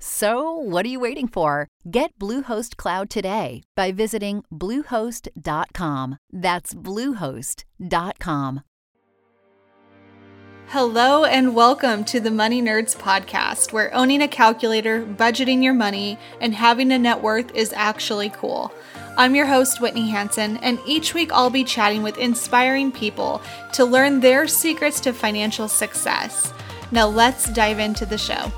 So, what are you waiting for? Get Bluehost Cloud today by visiting Bluehost.com. That's Bluehost.com. Hello and welcome to the Money Nerds podcast, where owning a calculator, budgeting your money, and having a net worth is actually cool. I'm your host, Whitney Hansen, and each week I'll be chatting with inspiring people to learn their secrets to financial success. Now let's dive into the show.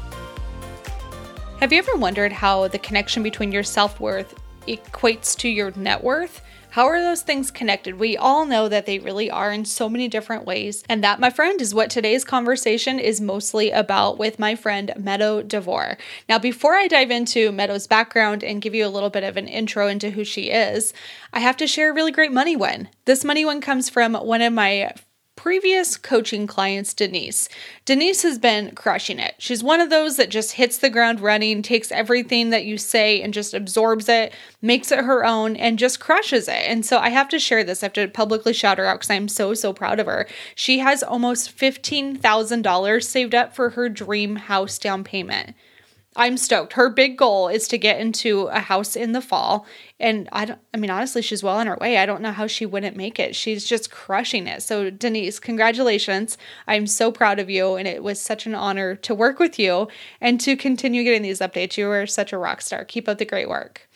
Have you ever wondered how the connection between your self-worth equates to your net worth? How are those things connected? We all know that they really are in so many different ways. And that, my friend, is what today's conversation is mostly about with my friend, Meadow DeVore. Now, before I dive into Meadow's background and give you a little bit of an intro into who she is, I have to share a really great money win. This money win comes from one of my previous coaching clients, Denise. Denise has been crushing it. She's one of those that just hits the ground running, takes everything that you say and just absorbs it, makes it her own, and just crushes it. And so I have to share this. I have to publicly shout her out because I'm so proud of her. She has almost $15,000 saved up for her dream house down payment. I'm stoked. Her big goal is to get into a house in the fall. And honestly, she's well on her way. I don't know how she wouldn't make it. She's just crushing it. So Denise, congratulations. I'm so proud of you. And it was such an honor to work with you and to continue getting these updates. You are such a rock star. Keep up the great work.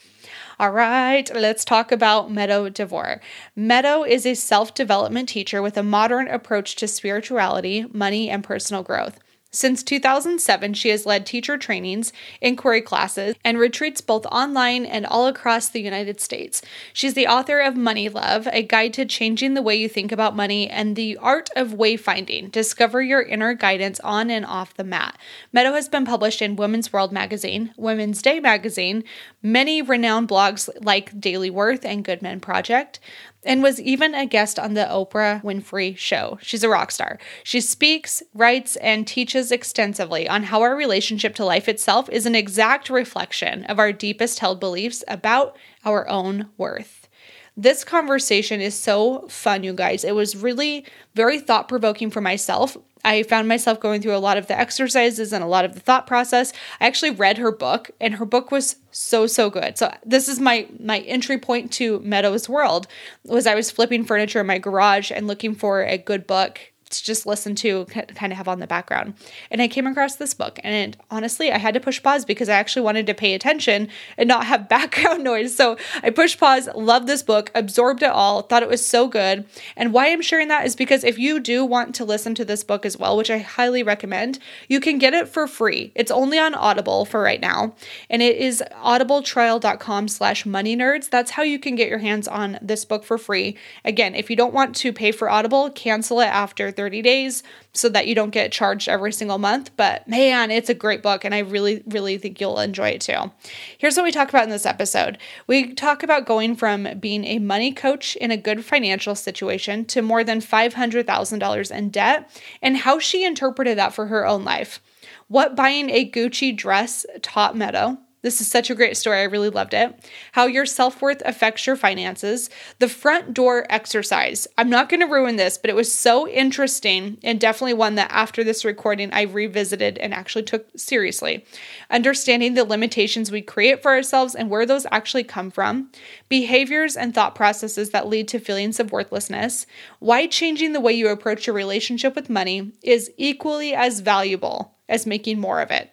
All right, let's talk about Meadow DeVore. Meadow is a self-development teacher with a modern approach to spirituality, money, and personal growth. Since 2007, she has led teacher trainings, inquiry classes, and retreats both online and all across the United States. She's the author of Money Love, a guide to changing the way you think about money, and The Art of Wayfinding, discover your inner guidance on and off the mat. Meadow has been published in Women's World Magazine, Women's Day Magazine, many renowned blogs like Daily Worth and Good Men Project, and was even a guest on the Oprah Winfrey show. She's a rock star. She speaks, writes, and teaches extensively on how our relationship to life itself is an exact reflection of our deepest held beliefs about our own worth. This conversation is so fun, you guys. It was really very thought-provoking for myself. I found myself going through a lot of the exercises and a lot of the thought process. I actually read her book, and her book was so good. So this is my entry point to Meadow's world. Was I was flipping furniture in my garage and looking for a good book to just listen to, kind of have on the background. And I came across this book, and honestly, I had to push pause because I actually wanted to pay attention and not have background noise. So I pushed pause, loved this book, absorbed it all, thought it was so good. And why I'm sharing that is because if you do want to listen to this book as well, which I highly recommend, you can get it for free. It's only on Audible for right now. And it is audibletrial.com/moneynerds. That's how you can get your hands on this book for free. Again, if you don't want to pay for Audible, cancel it after 30 days so that you don't get charged every single month. But man, it's a great book, and I really think you'll enjoy it too. Here's what we talk about in this episode. We talk about going from being a money coach in a good financial situation to more than $500,000 in debt, and how she interpreted that for her own life. What buying a Gucci dress taught Meadow. This is such a great story. I really loved it. How your self-worth affects your finances. The front door exercise. I'm not going to ruin this, but it was so interesting and definitely one that after this recording, I revisited and actually took seriously. Understanding the limitations we create for ourselves and where those actually come from. Behaviors and thought processes that lead to feelings of worthlessness. Why changing the way you approach your relationship with money is equally as valuable as making more of it.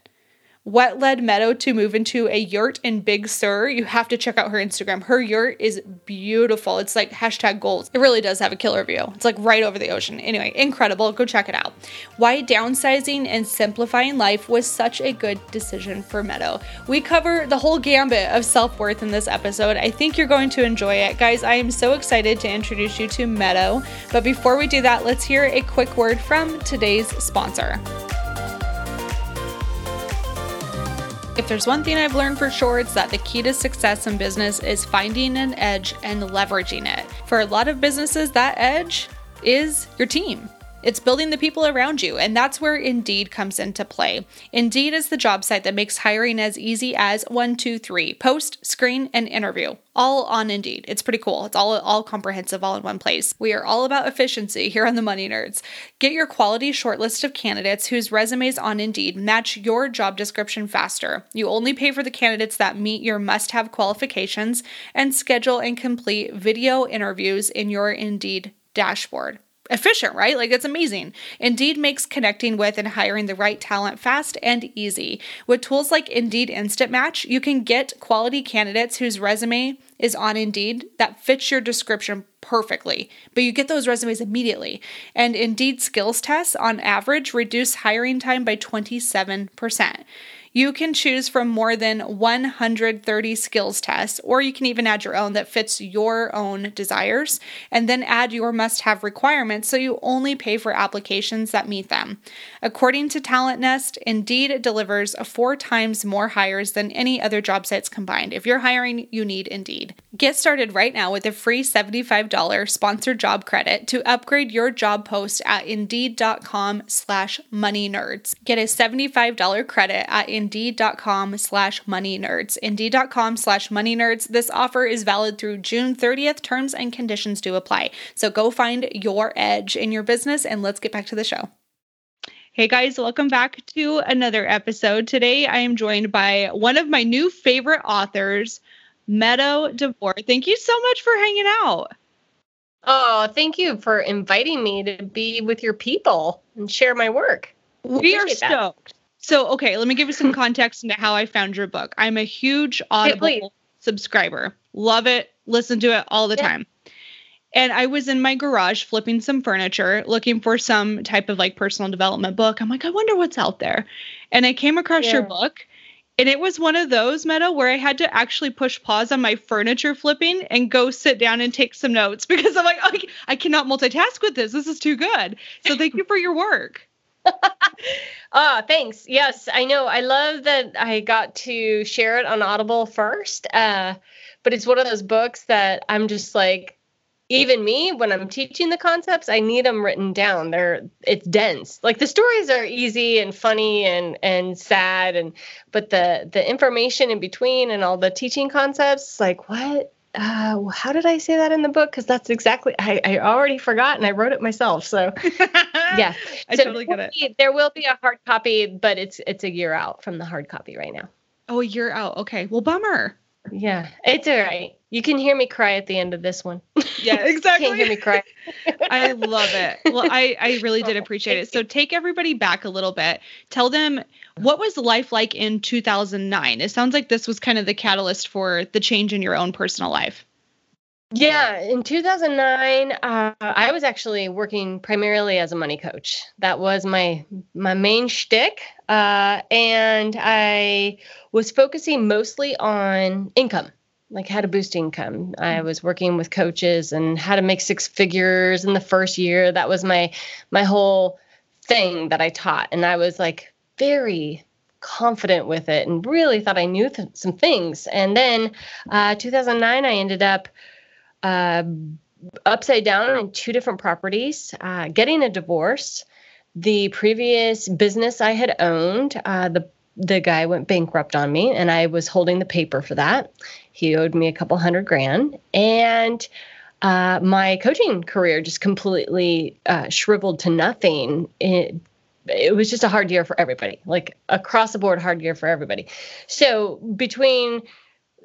What led Meadow to move into a yurt in Big Sur? You have to check out her Instagram. Her yurt is beautiful. It's like #goals. It really does have a killer view. It's like right over the ocean. Anyway, incredible. Go check it out. Why downsizing and simplifying life was such a good decision for Meadow. We cover the whole gambit of self-worth in this episode. I think you're going to enjoy it. Guys, I am so excited to introduce you to Meadow. But before we do that, let's hear a quick word from today's sponsor. If there's one thing I've learned for sure, it's that the key to success in business is finding an edge and leveraging it. For a lot of businesses, that edge is your team. It's building the people around you, and that's where Indeed comes into play. Indeed is the job site that makes hiring as easy as 1, 2, 3, post, screen, and interview. All on Indeed. It's pretty cool. It's all comprehensive, all in one place. We are all about efficiency here on the Money Nerds. Get your quality shortlist of candidates whose resumes on Indeed match your job description faster. You only pay for the candidates that meet your must-have qualifications and schedule and complete video interviews in your Indeed dashboard. Efficient, right? Like, it's amazing. Indeed makes connecting with and hiring the right talent fast and easy. With tools like Indeed Instant Match, you can get quality candidates whose resume is on Indeed that fits your description perfectly, but you get those resumes immediately. And Indeed skills tests on average reduce hiring time by 27%. You can choose from more than 130 skills tests, or you can even add your own that fits your own desires, and then add your must-have requirements so you only pay for applications that meet them. According to Talent Nest, Indeed delivers 4 times more hires than any other job sites combined. If you're hiring, you need Indeed. Get started right now with a free $75 sponsored job credit to upgrade your job post at Indeed.com/moneynerds. Get a $75 credit at Indeed.com/moneynerds. Indeed.com/moneynerds. This offer is valid through June 30th. Terms and conditions do apply. So go find your edge in your business, and let's get back to the show. Hey guys, welcome back to another episode. Today I am joined by one of my new favorite authors, Meadow DeVore. Thank you so much for hanging out. Oh, thank you for inviting me to be with your people and share my work. We are stoked. So, okay, let me give you some context into how I found your book. I'm a huge Audible subscriber. Love it. Listen to it all the time. And I was in my garage flipping some furniture, looking for some type of like personal development book. I'm like, I wonder what's out there. And I came across your book. And it was one of those, Meadow, where I had to actually push pause on my furniture flipping and go sit down and take some notes. Because I'm like, oh, I cannot multitask with this. This is too good. So thank you for your work. Oh, thanks. Yes, I know. I love that I got to share it on Audible first. But it's one of those books that I'm just like, even me, when I'm teaching the concepts, I need them written down. It's dense. Like, the stories are easy and funny and sad, but the information in between and all the teaching concepts, like, what? How did I say that in the book? Because that's exactly, I already forgot and I wrote it myself. So yeah, I totally get it. There will be a hard copy, but it's a year out from the hard copy right now. Oh, a year out. Okay. Well, bummer. Yeah, it's all right. You can hear me cry at the end of this one. Yeah, exactly. You can hear me cry. I love it. Well, I really did appreciate it. So take everybody back a little bit. Tell them, what was life like in 2009? It sounds like this was kind of the catalyst for the change in your own personal life. Yeah, in 2009, I was actually working primarily as a money coach. That was my main shtick, and I was focusing mostly on income, like how to boost income. I was working with coaches and how to make 6 figures in the first year. That was my whole thing that I taught, and I was like very confident with it and really thought I knew some things. And then 2009, I ended up upside down in 2 different properties, getting a divorce. The previous business I had owned, the guy went bankrupt on me, and I was holding the paper for that. He owed me a couple $100,000, and my coaching career just completely shriveled to nothing. It was just a hard year for everybody, like across the board, hard year for everybody. So between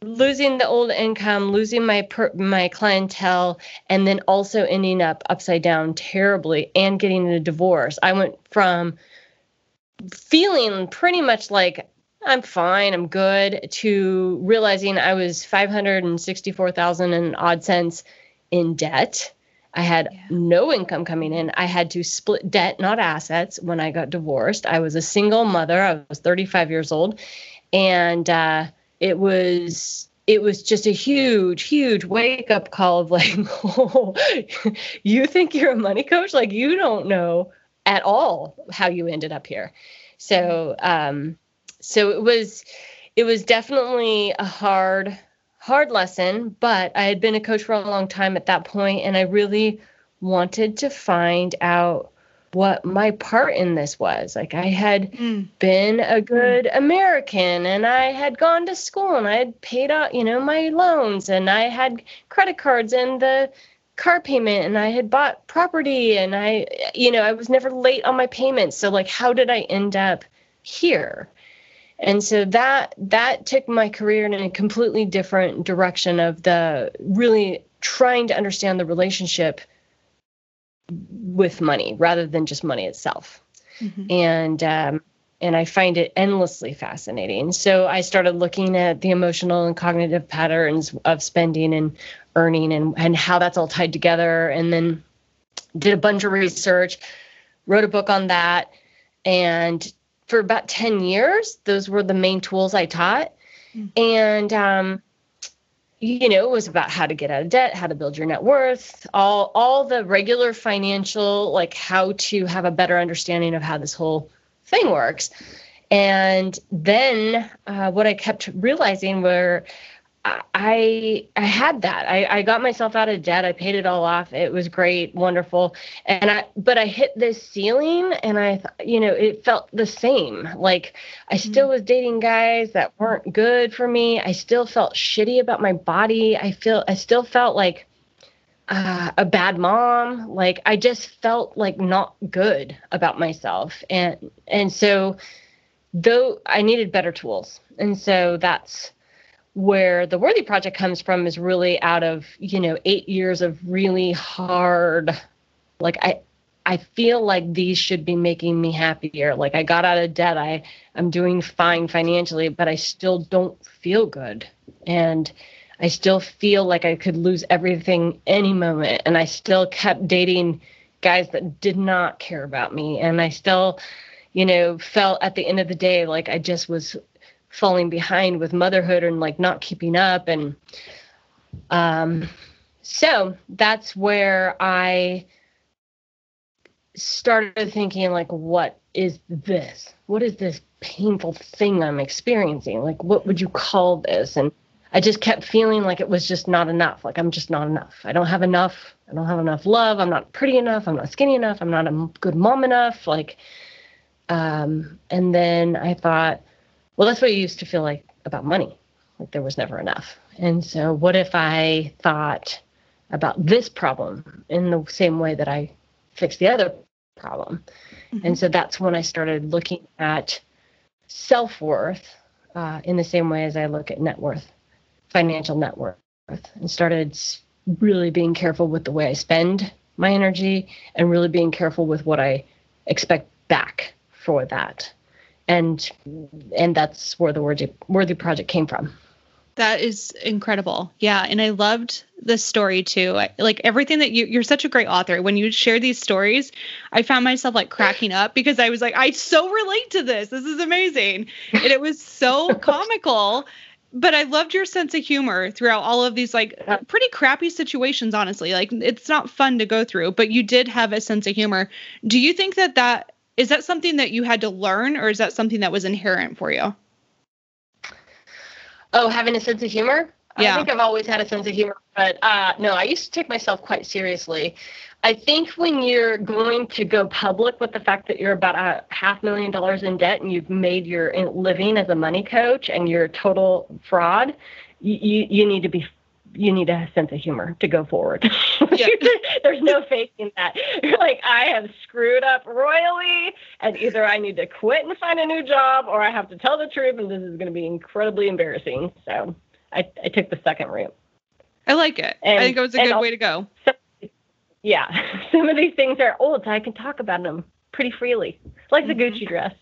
losing the old income, losing my clientele, and then also ending up upside down terribly and getting a divorce, I went from feeling pretty much like I'm fine, I'm good, to realizing I was $564,000 and odd cents in debt. I had no income coming in. I had to split debt, not assets, when I got divorced. I was a single mother. I was 35 years old. And it was just a huge, huge wake-up call of like, oh, you think you're a money coach? Like, you don't know at all how you ended up here. So it was definitely a hard lesson, but I had been a coach for a long time at that point, and I really wanted to find out what my part in this was. Like, I had been a good American, and I had gone to school, and I had paid off, my loans, and I had credit cards and the car payment, and I had bought property, and I was never late on my payments. So like, how did I end up here? And so that took my career in a completely different direction of the really trying to understand the relationship with money rather than just money itself. Mm-hmm. And I find it endlessly fascinating. So I started looking at the emotional and cognitive patterns of spending and earning and how that's all tied together. And then did a bunch of research, wrote a book on that, and for about 10 years, those were the main tools I taught. Mm-hmm. And, it was about how to get out of debt, how to build your net worth, all the regular financial, like how to have a better understanding of how this whole thing works. And then what I kept realizing were I had that. I got myself out of debt. I paid it all off. It was great, wonderful. And I hit this ceiling, and I it felt the same. Like, I still was dating guys that weren't good for me. I still felt shitty about my body. I still felt like a bad mom. Like, I just felt like not good about myself. And so though I needed better tools. And so that's where the Worthy Project comes from, is really out of, 8 years of really hard, like, I feel like these should be making me happier. Like, I got out of debt. I'm doing fine financially, but I still don't feel good. And I still feel like I could lose everything any moment. And I still kept dating guys that did not care about me. And I still, felt at the end of the day, like I just was falling behind with motherhood and like not keeping up. And so that's where I started thinking, like, what is this painful thing I'm experiencing? Like, what would you call this? And I just kept feeling like it was just not enough. Like, I'm just not enough. I don't have enough. I don't have enough love. I'm not pretty enough. I'm not skinny enough. I'm not a good mom enough. Like, and then I thought, well, that's what you used to feel like about money. Like, there was never enough. And so what if I thought about this problem in the same way that I fixed the other problem? Mm-hmm. And so that's when I started looking at self-worth in the same way as I look at net worth, financial net worth, and started really being careful with the way I spend my energy and really being careful with what I expect back for that. And that's where the Worthy Project came from. That is incredible. Yeah. And I loved the story too. Like, everything that you're such a great author. When you share these stories, I found myself like cracking up because I was like, I so relate to this. This is amazing. And it was so comical, but I loved your sense of humor throughout all of these like pretty crappy situations, honestly. Like, it's not fun to go through, but you did have a sense of humor. Do you think that is that something that you had to learn, or is that something that was inherent for you? Oh, having a sense of humor? Yeah. I think I've always had a sense of humor, but no, I used to take myself quite seriously. I think when you're going to go public with the fact that you're about $500,000 in debt and you've made your living as a money coach and you're a total fraud, you need a sense of humor to go forward. Yeah. There's no faking that. You're like, I have screwed up royally, and either I need to quit and find a new job, or I have to tell the truth, and this is going to be incredibly embarrassing. So I took the second route. I like it. And I think it was a good way to go. Some of these things are old, so I can talk about them pretty freely, like the Gucci dress.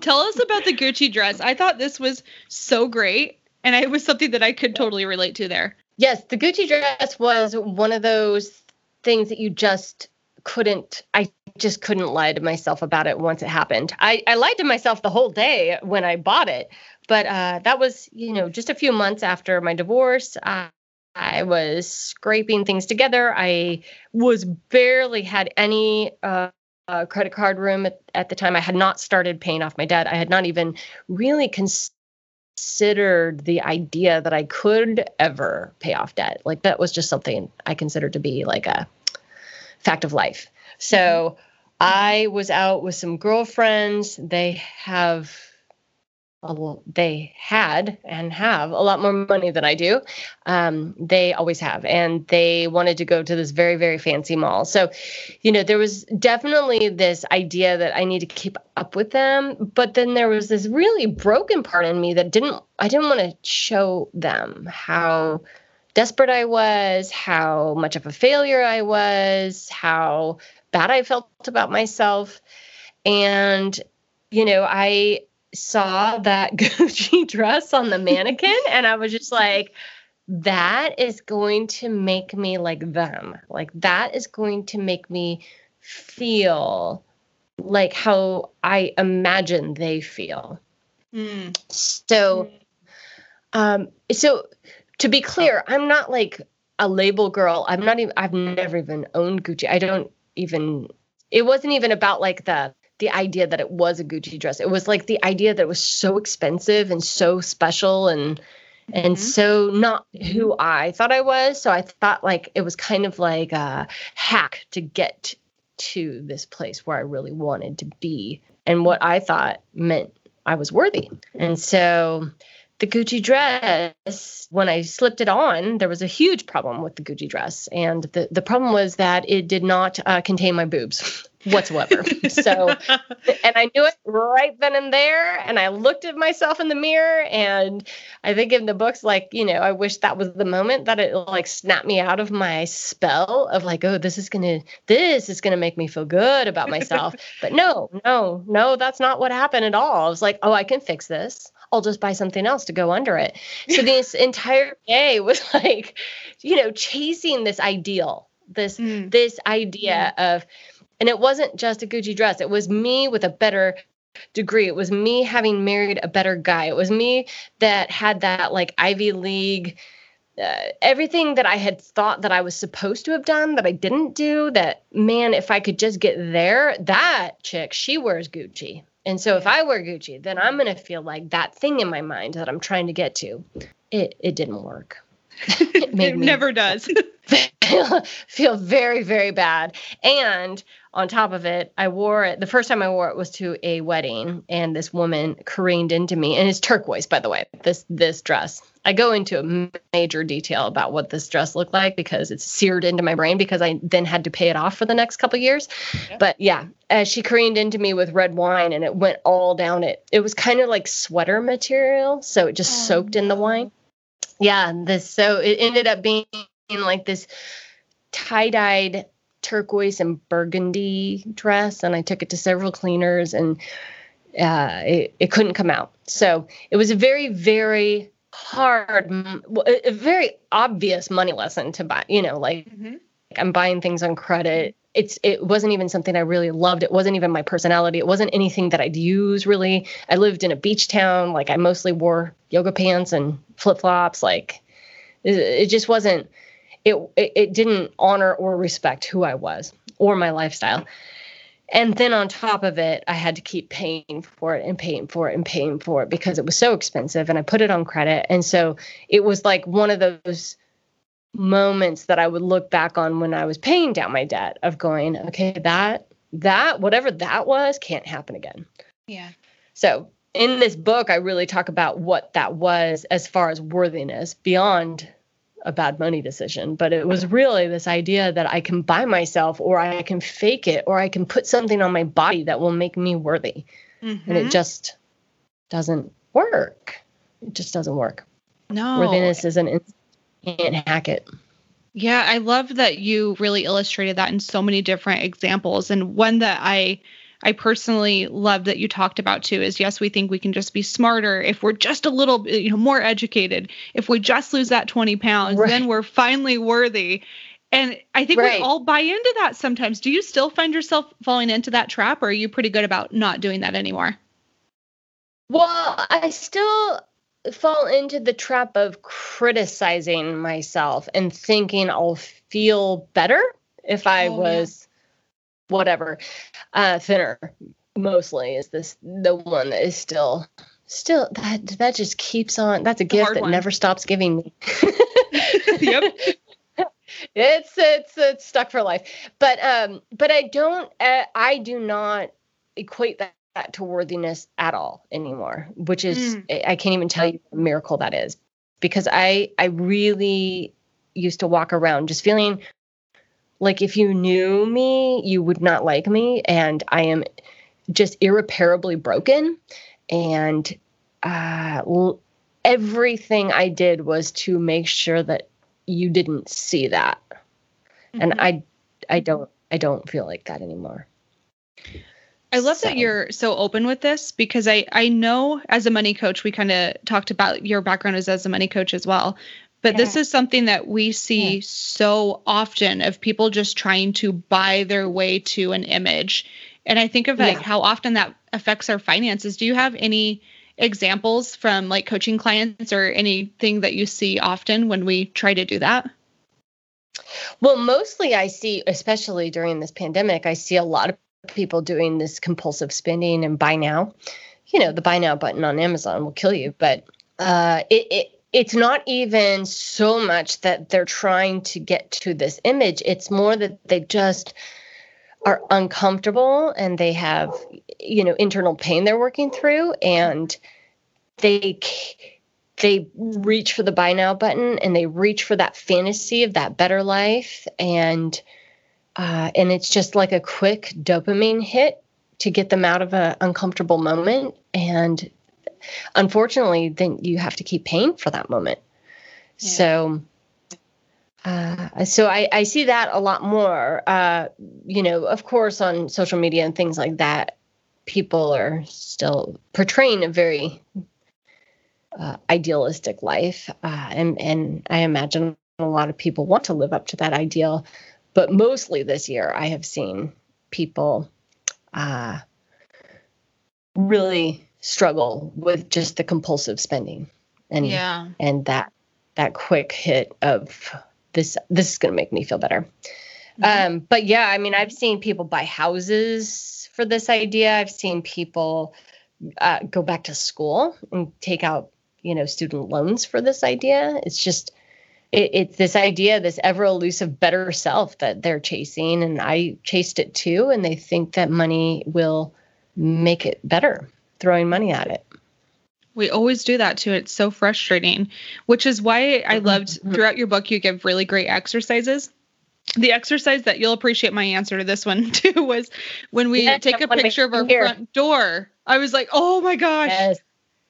Tell us about the Gucci dress. I thought this was so great, and it was something that I could totally relate to there. Yes, the Gucci dress was one of those things that you just couldn't, I just couldn't lie to myself about it once it happened. I lied to myself the whole day when I bought it, but that was, you know, just a few months after my divorce. I was scraping things together. I was barely had any credit card room at the time. I had not started paying off my debt. I had not even really considered the idea that I could ever pay off debt. Like, that was just something I considered to be like a fact of life. So I was out with some girlfriends. They had and have a lot more money than I do. They always have. And they wanted to go to this very, very fancy mall. So, you know, there was definitely this idea that I need to keep up with them. But then there was this really broken part in me that I didn't want to show them how desperate I was, how much of a failure I was, how bad I felt about myself. And, you know, I saw that Gucci dress on the mannequin and I was just like, that is going to make me like them. Like, that is going to make me feel like how I imagine they feel. Mm. So to be clear, I'm not like a label girl. I've never even owned Gucci. It wasn't even about like the idea that it was a Gucci dress. It was like the idea that it was so expensive and so special and so not who I thought I was. So I thought like it was kind of like a hack to get to this place where I really wanted to be and what I thought meant I was worthy. And so the Gucci dress, when I slipped it on, there was a huge problem with the Gucci dress. And the problem was that it did not contain my boobs whatsoever. And I knew it right then and there. And I looked at myself in the mirror, and I think in the books, like, you know, I wish that was the moment that it like snapped me out of my spell of like, oh, this is going to make me feel good about myself. But no, that's not what happened at all. I was like, oh, I can fix this. I'll just buy something else to go under it. So this entire day was like, you know, chasing this ideal, this idea of, and it wasn't just a Gucci dress. It was me with a better degree. It was me having married a better guy. It was me that had that like Ivy League, everything that I had thought that I was supposed to have done that I didn't do, that, man, if I could just get there, that chick, she wears Gucci. And so if I wear Gucci, then I'm going to feel like that thing in my mind that I'm trying to get to. It didn't work. It never does. Feel very, very bad. And on top of it, I wore it. The first time I wore it was to a wedding, and this woman careened into me. And it's turquoise, by the way, this dress. I go into major detail about what this dress looked like because it's seared into my brain because I then had to pay it off for the next couple of years. Yeah. But yeah, she careened into me with red wine, and it went all down it. It was kind of like sweater material, so it just soaked in the wine. Yeah, so it ended up being like this tie-dyed turquoise and burgundy dress, and I took it to several cleaners, and it couldn't come out. So it was a very, very hard, a very obvious money lesson to buy, you know, like, I'm buying things on credit. It wasn't even something I really loved. It wasn't even my personality. It wasn't anything that I'd use really. I lived in a beach town. Like, I mostly wore yoga pants and flip-flops. Like, it just wasn't, it didn't honor or respect who I was or my lifestyle. And then on top of it, I had to keep paying for it and paying for it and paying for it because it was so expensive, and I put it on credit. And so it was like one of those moments that I would look back on when I was paying down my debt of going, okay, that, whatever that was, can't happen again. Yeah. So in this book, I really talk about what that was as far as worthiness beyond a bad money decision. But it was really this idea that I can buy myself, or I can fake it, or I can put something on my body that will make me worthy. Mm-hmm. And it just doesn't work. It just doesn't work. No. Worthiness isn't, can't hack it. Yeah. I love that you really illustrated that in so many different examples. And one that I I personally love that you talked about too is, yes, we think we can just be smarter if we're just a little bit, more educated. If we just lose that 20 pounds, right, then we're finally worthy. And I think right, we all buy into that sometimes. Do you still find yourself falling into that trap, or are you pretty good about not doing that anymore? Well, I still fall into the trap of criticizing myself and thinking I'll feel better if I was whatever, thinner mostly is this, the one that is still that just keeps on. That's a gift that never stops giving me. Yep. It's stuck for life. But I do not equate that to worthiness at all anymore, which is, I can't even tell you a miracle that is, because I really used to walk around just feeling like if you knew me, you would not like me. And I am just irreparably broken. And everything I did was to make sure that you didn't see that. Mm-hmm. And I don't feel like that anymore. I love that you're so open with this, because I know as a money coach, we kind of talked about your background as a money coach as well. But this is something that we see so often, of people just trying to buy their way to an image. And I think of like how often that affects our finances. Do you have any examples from like coaching clients or anything that you see often when we try to do that? Well, mostly I see, especially during this pandemic, I see a lot of people doing this compulsive spending and buy now. The buy now button on Amazon will kill you, but it's not even so much that they're trying to get to this image. It's more that they just are uncomfortable and they have, internal pain they're working through, and they reach for the buy now button, and they reach for that fantasy of that better life. And it's just like a quick dopamine hit to get them out of an uncomfortable moment. And unfortunately, then you have to keep paying for that moment. Yeah. So I see that a lot more, of course, on social media and things like that. People are still portraying a very idealistic life. And I imagine a lot of people want to live up to that ideal. But mostly this year, I have seen people really struggle with just the compulsive spending and that quick hit of this is going to make me feel better. Mm-hmm. But I've seen people buy houses for this idea. I've seen people go back to school and take out, student loans for this idea. It's just, it's this idea, this ever elusive better self that they're chasing. And I chased it too. And they think that money will make it better, throwing money at it. We always do that too. It's so frustrating, which is why I loved throughout your book, you give really great exercises. The exercise that you'll appreciate my answer to this one too was when we take a picture of our front door. I was like, oh my gosh. Yes.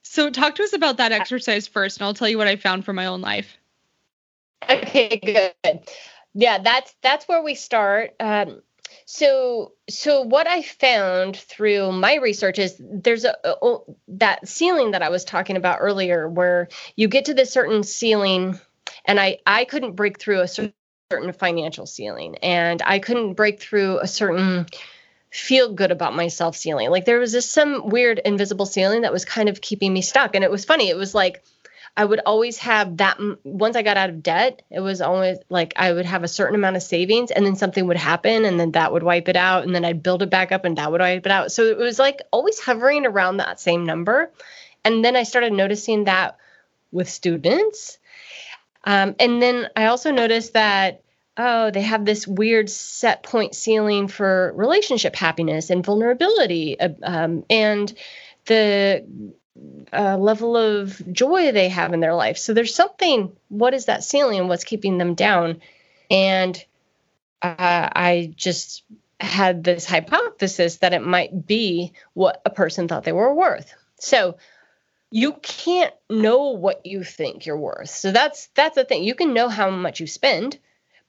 So talk to us about that exercise first, and I'll tell you what I found from my own life. Okay, good. Yeah, that's where we start. So what I found through my research is there's that ceiling that I was talking about earlier, where you get to this certain ceiling, and I couldn't break through a certain financial ceiling, and I couldn't break through a certain feel good about myself ceiling. Like there was just some weird invisible ceiling that was kind of keeping me stuck. And it was funny. It was like, I would always have that. Once I got out of debt, it was always like I would have a certain amount of savings, and then something would happen, and then that would wipe it out, and then I'd build it back up, and that would wipe it out. So it was like always hovering around that same number. And then I started noticing that with students. And then I also noticed that, they have this weird set point ceiling for relationship happiness and vulnerability, and the level of joy they have in their life. So there's something, what is that ceiling? What's keeping them down? And I just had this hypothesis that it might be what a person thought they were worth. So you can't know what you think you're worth. So that's the thing. You can know how much you spend,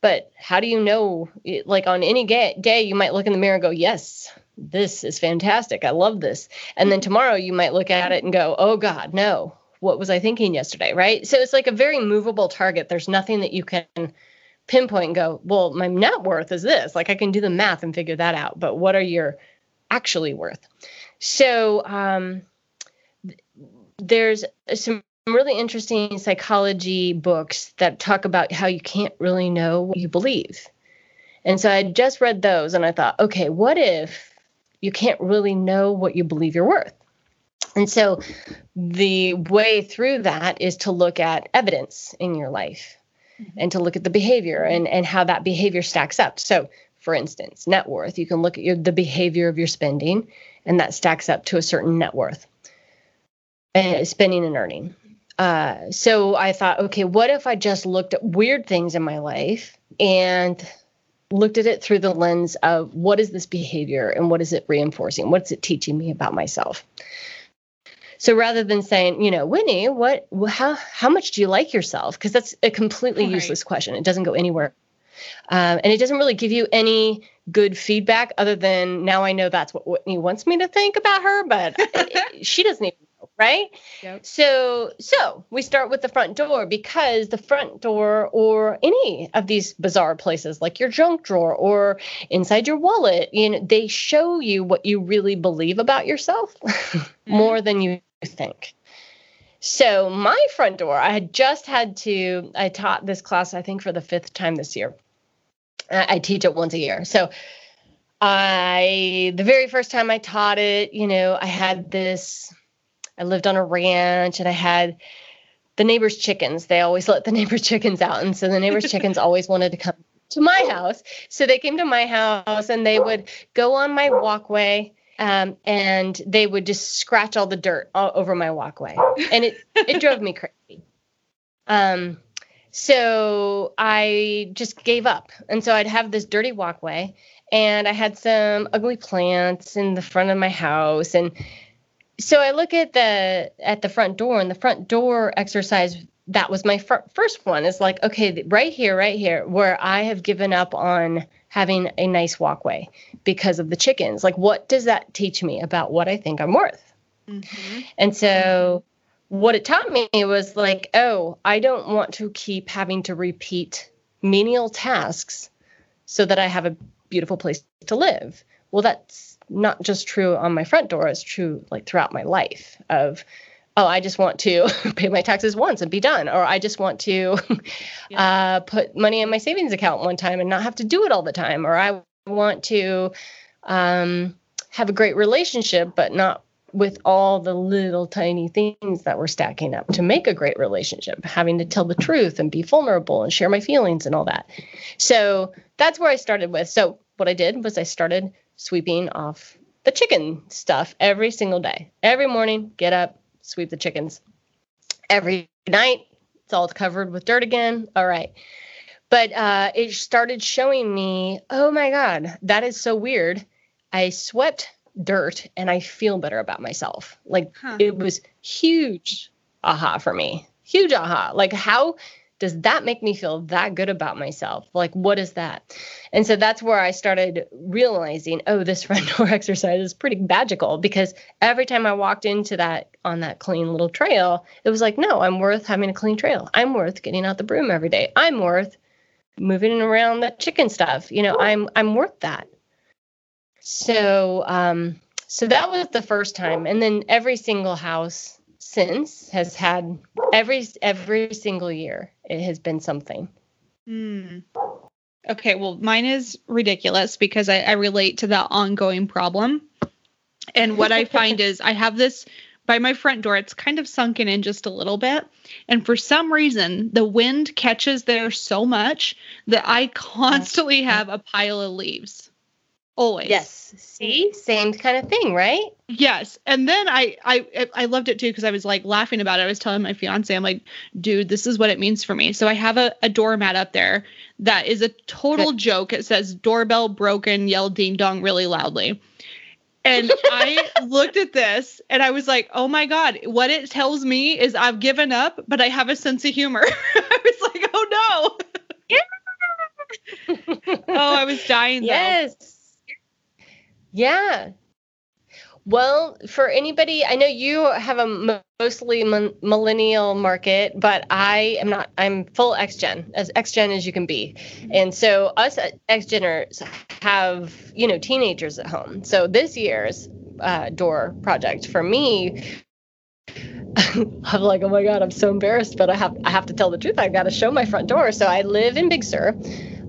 but how do you know? Like on any day, you might look in the mirror and go, yes, this is fantastic. I love this. And then tomorrow you might look at it and go, oh God, no, what was I thinking yesterday? Right. So it's like a very movable target. There's nothing that you can pinpoint and go, well, my net worth is this. Like I can do the math and figure that out, but what are your actually worth? So there's some really interesting psychology books that talk about how you can't really know what you believe. And so I just read those and I thought, okay, what if you can't really know what you believe you're worth? And so the way through that is to look at evidence in your life and to look at the behavior and how that behavior stacks up. So for instance, net worth, you can look at the behavior of your spending and that stacks up to a certain net worth, spending and earning. So I thought, okay, what if I just looked at weird things in my life and looked at it through the lens of what is this behavior and what is it reinforcing? What's it teaching me about myself? So rather than saying, you know, Whitney, how much do you like yourself? Because that's a completely useless question. It doesn't go anywhere. And it doesn't really give you any good feedback other than now I know that's what Whitney wants me to think about her, but she doesn't even know, right? Yep. So we start with the front door because the front door or any of these bizarre places like your junk drawer or inside your wallet, you know, they show you what you really believe about yourself more than you think. So my front door, I taught this class, I think for the 5th time this year. I teach it once a year. So the very first time I taught it, you know, I lived on a ranch and I had the neighbor's chickens. They always let the neighbor's chickens out. And so the neighbor's chickens always wanted to come to my house. So they came to my house and they would go on my walkway. And they would just scratch all the dirt all over my walkway. And it drove me crazy. So I just gave up. And so I'd have this dirty walkway and I had some ugly plants in the front of my house. And so I look at the front door, and the front door exercise, that was my first one. It's like, okay, right here, where I have given up on having a nice walkway because of the chickens. Like, what does that teach me about what I think I'm worth? Mm-hmm. And so what it taught me was like, oh, I don't want to keep having to repeat menial tasks so that I have a beautiful place to live. Well, that's not just true on my front door. It's true like throughout my life of, oh, I just want to pay my taxes once and be done. Or I just want to put money in my savings account one time and not have to do it all the time. Or I want to have a great relationship, but not with all the little tiny things that were stacking up to make a great relationship, having to tell the truth and be vulnerable and share my feelings and all that. So that's where I started with. So what I did was I started sweeping off the chicken stuff every single day. Every morning, get up, sweep the chickens. Every night, it's all covered with dirt again. All right. But it started showing me, oh my God, that is so weird. I swept dirt and I feel better about myself. Like It was huge aha for me. Huge aha. Like, how does that make me feel that good about myself? Like, what is that? And so that's where I started realizing, oh, this front door exercise is pretty magical, because every time I walked into on that clean little trail, it was like, no, I'm worth having a clean trail. I'm worth getting out the broom every day. I'm worth moving around that chicken stuff. You know, I'm worth that. So, so that was the first time. And then every single house since has had every single year, it has been something. Okay. Well, mine is ridiculous because I relate to that ongoing problem. And what I find is I have this by my front door. It's kind of sunken in just a little bit. And for some reason, the wind catches there so much that I constantly have a pile of leaves. Always. Yes. See? Same kind of thing, right? Yes. And then I loved it too, because I was like laughing about it. I was telling my fiance, I'm like, dude, this is what it means for me. So I have a doormat up there that is a total joke. It says doorbell broken, yell ding dong really loudly. And I looked at this and I was like, oh my God, what it tells me is I've given up, but I have a sense of humor. I was like, oh no. Yeah. Oh, I was dying though. Yes. Yeah. Well, for anybody, I know you have a mostly millennial market, but I am not. I'm full X-Gen, as X-Gen as you can be. And so us X-Geners have, you know, teenagers at home. So this year's door project for me, I'm like, oh my God, I'm so embarrassed, but I have to tell the truth. I got to show my front door. So I live in Big Sur.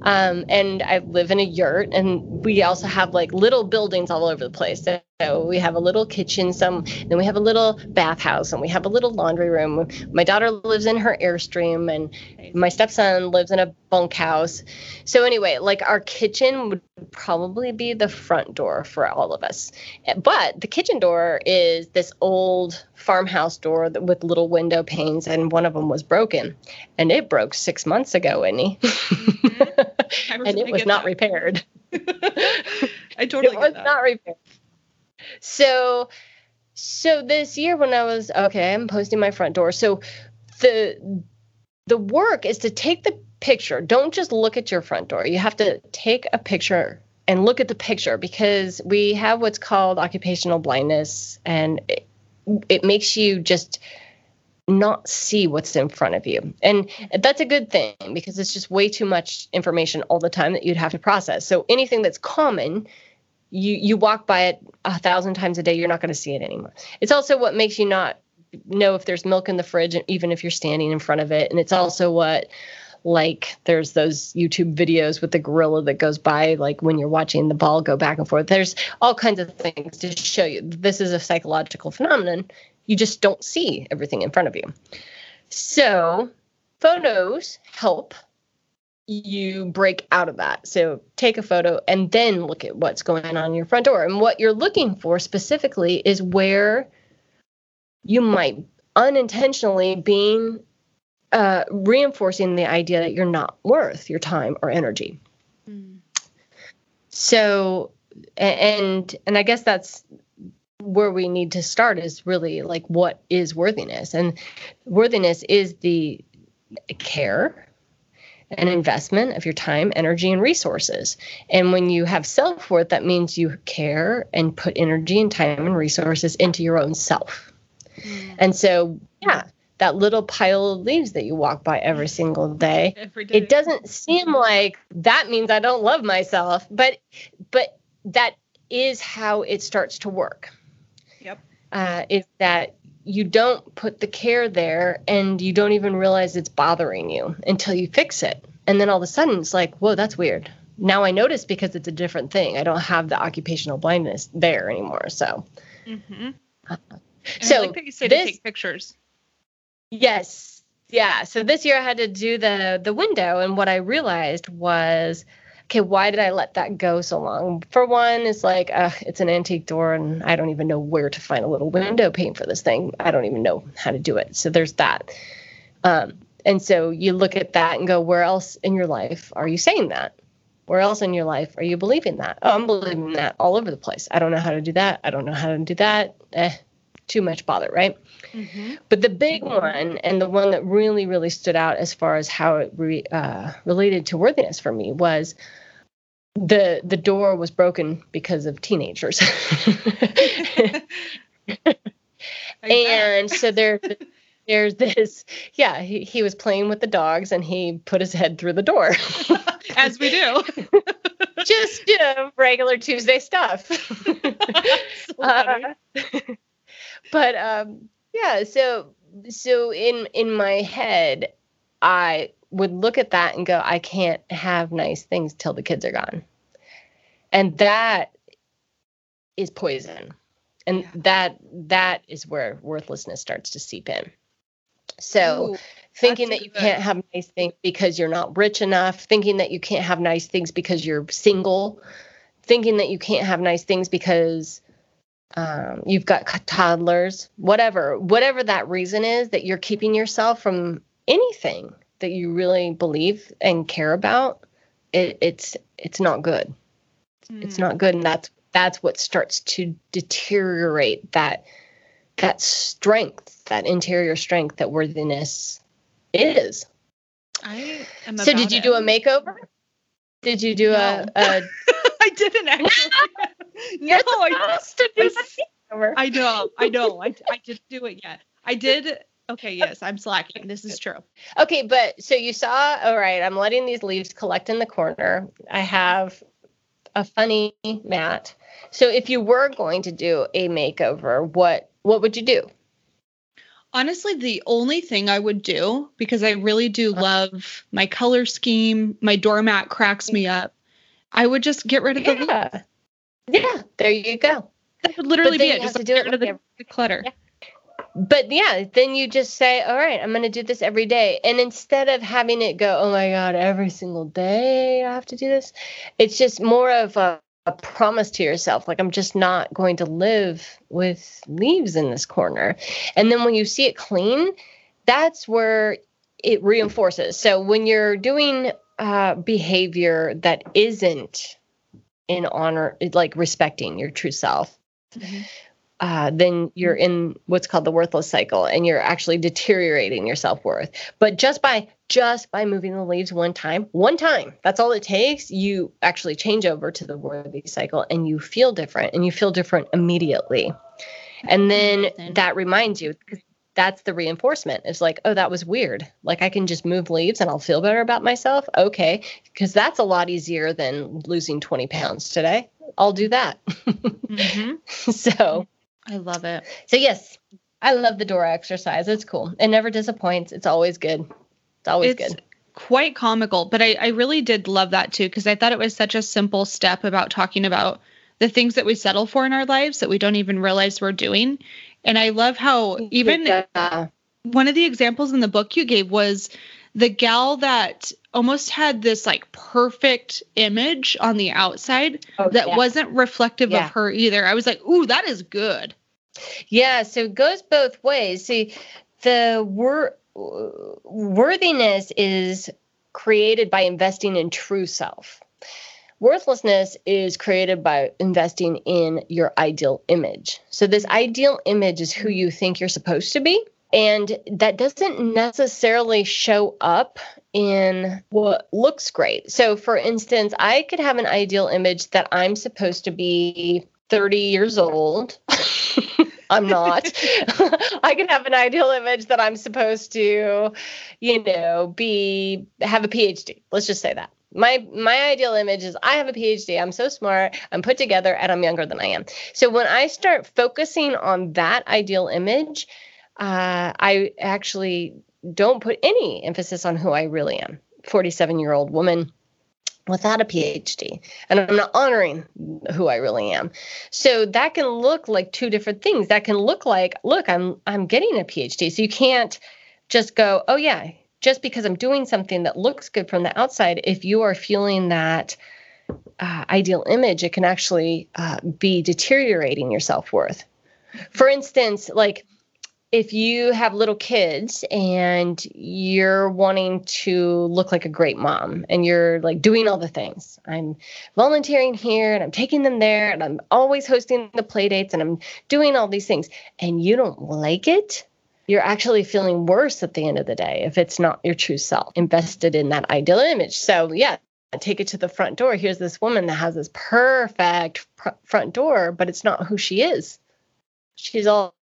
And I live in a yurt, and we also have like little buildings all over the place. So we have a little kitchen, then we have a little bathhouse, and we have a little laundry room. My daughter lives in her Airstream, and my stepson lives in a bunkhouse. So anyway, like our kitchen would probably be the front door for all of us. But the kitchen door is this old farmhouse door with little window panes, and one of them was broken, and it broke 6 months ago, Whitney. Mm-hmm. And it was not repaired. I totally get that. It was not repaired. So this year when I was, okay, I'm posting my front door. So the work is to take the picture. Don't just look at your front door. You have to take a picture and look at the picture, because we have what's called occupational blindness, and it makes you just not see what's in front of you. And that's a good thing, because it's just way too much information all the time that you'd have to process. So anything that's common, you walk by it 1,000 times a day, you're not going to see it anymore. It's also what makes you not know if there's milk in the fridge, even if you're standing in front of it. And it's also what, like, there's those YouTube videos with the gorilla that goes by, like when you're watching the ball go back and forth. There's all kinds of things to show you this is a psychological phenomenon. You just don't see everything in front of you. So photos help you break out of that. So take a photo and then look at what's going on in your front door. And what you're looking for specifically is where you might unintentionally being reinforcing the idea that you're not worth your time or energy. Mm. So, and I guess that's where we need to start, is really like, what is worthiness? And worthiness is the care an investment of your time, energy, and resources. And when you have self-worth, that means you care and put energy and time and resources into your own self. Mm. And so, yeah, that little pile of leaves that you walk by every single day, it doesn't seem like that means I don't love myself, but that is how it starts to work. Yep. Is that you don't put the care there, and you don't even realize it's bothering you until you fix it. And then all of a sudden it's like, whoa, that's weird. Now I notice, because it's a different thing. I don't have the occupational blindness there anymore. So, mm-hmm. So I like that you said to take pictures. Yes. Yeah. So this year I had to do the window. And what I realized was, okay, why did I let that go so long? For one, it's like, it's an antique door, and I don't even know where to find a little window pane for this thing. I don't even know how to do it. So there's that. And so you look at that and go, where else in your life are you saying that? Where else in your life are you believing that? Oh, I'm believing that all over the place. I don't know how to do that. I don't know how to do that. Too much bother, right? Mm-hmm. But the big one, and the one that really, really stood out as far as how it related to worthiness for me, was the door was broken because of teenagers. And so there's this, yeah, he was playing with the dogs, and he put his head through the door. As we do. Just, you know, regular Tuesday stuff. But yeah, so in my head, I would look at that and go, I can't have nice things till the kids are gone. And that is poison. And that is where worthlessness starts to seep in. So, ooh, thinking that you can't have nice things because you're not rich enough, thinking that you can't have nice things because you're single, thinking that you can't have nice things because you've got toddlers, whatever that reason is that you're keeping yourself from anything that you really believe and care about, it's not good. Mm. It's not good. And that's what starts to deteriorate that strength, that interior strength that worthiness is. So did you do a makeover? Did you do no. I didn't actually. No, I used to do that. I know. I didn't do it yet. I did. Okay, yes, I'm slacking. This is true. Okay, but so you saw, all right, I'm letting these leaves collect in the corner. I have a funny mat. So if you were going to do a makeover, what would you do? Honestly, the only thing I would do, because I really do love my color scheme, my doormat cracks me up, I would just get rid of the leaves. Yeah, there you go. That would literally be it. Just to do get rid of the clutter. Yeah. But yeah, then you just say, all right, I'm going to do this every day. And instead of having it go, oh my God, every single day I have to do this. It's just more of a promise to yourself. Like, I'm just not going to live with leaves in this corner. And then when you see it clean, that's where it reinforces. So when you're doing behavior that isn't in honor, like respecting your true self, mm-hmm. Then you're in what's called the worthless cycle, and you're actually deteriorating your self-worth. But just by moving the leaves one time, that's all it takes. You actually change over to the worthy cycle, and you feel different, immediately. And then that reminds you, because that's the reinforcement. It's like, oh, that was weird. Like, I can just move leaves and I'll feel better about myself. Okay, because that's a lot easier than losing 20 pounds today. I'll do that. Mm-hmm. So. I love it. So yes, I love the door exercise. It's cool. It never disappoints. It's always good. It's quite comical, but I really did love that too, because I thought it was such a simple step about talking about the things that we settle for in our lives that we don't even realize we're doing. And I love how even one of the examples in the book you gave was the gal that almost had this like perfect image on the outside wasn't reflective of her either. I was like, ooh, that is good. Yeah. So it goes both ways. See, the worthiness is created by investing in true self. Worthlessness is created by investing in your ideal image. So this ideal image is who you think you're supposed to be. And that doesn't necessarily show up in what looks great. So, for instance, I could have an ideal image that I'm supposed to be 30 years old. I'm not. I could have an ideal image that I'm supposed to, have a PhD. Let's just say that. My ideal image is I have a PhD, I'm so smart, I'm put together, and I'm younger than I am. So when I start focusing on that ideal image, I actually don't put any emphasis on who I really am. 47-year-old woman without a PhD, and I'm not honoring who I really am. So that can look like two different things. That can look like, look, I'm getting a PhD. So you can't just go, oh yeah, just because I'm doing something that looks good from the outside, if you are feeling that ideal image, it can actually be deteriorating your self-worth. For instance, like, if you have little kids and you're wanting to look like a great mom and you're like doing all the things, I'm volunteering here and I'm taking them there and I'm always hosting the play dates and I'm doing all these things, and you don't like it, you're actually feeling worse at the end of the day if it's not your true self invested in that ideal image. So yeah, take it to the front door. Here's this woman that has this perfect front door, but it's not who she is. She's all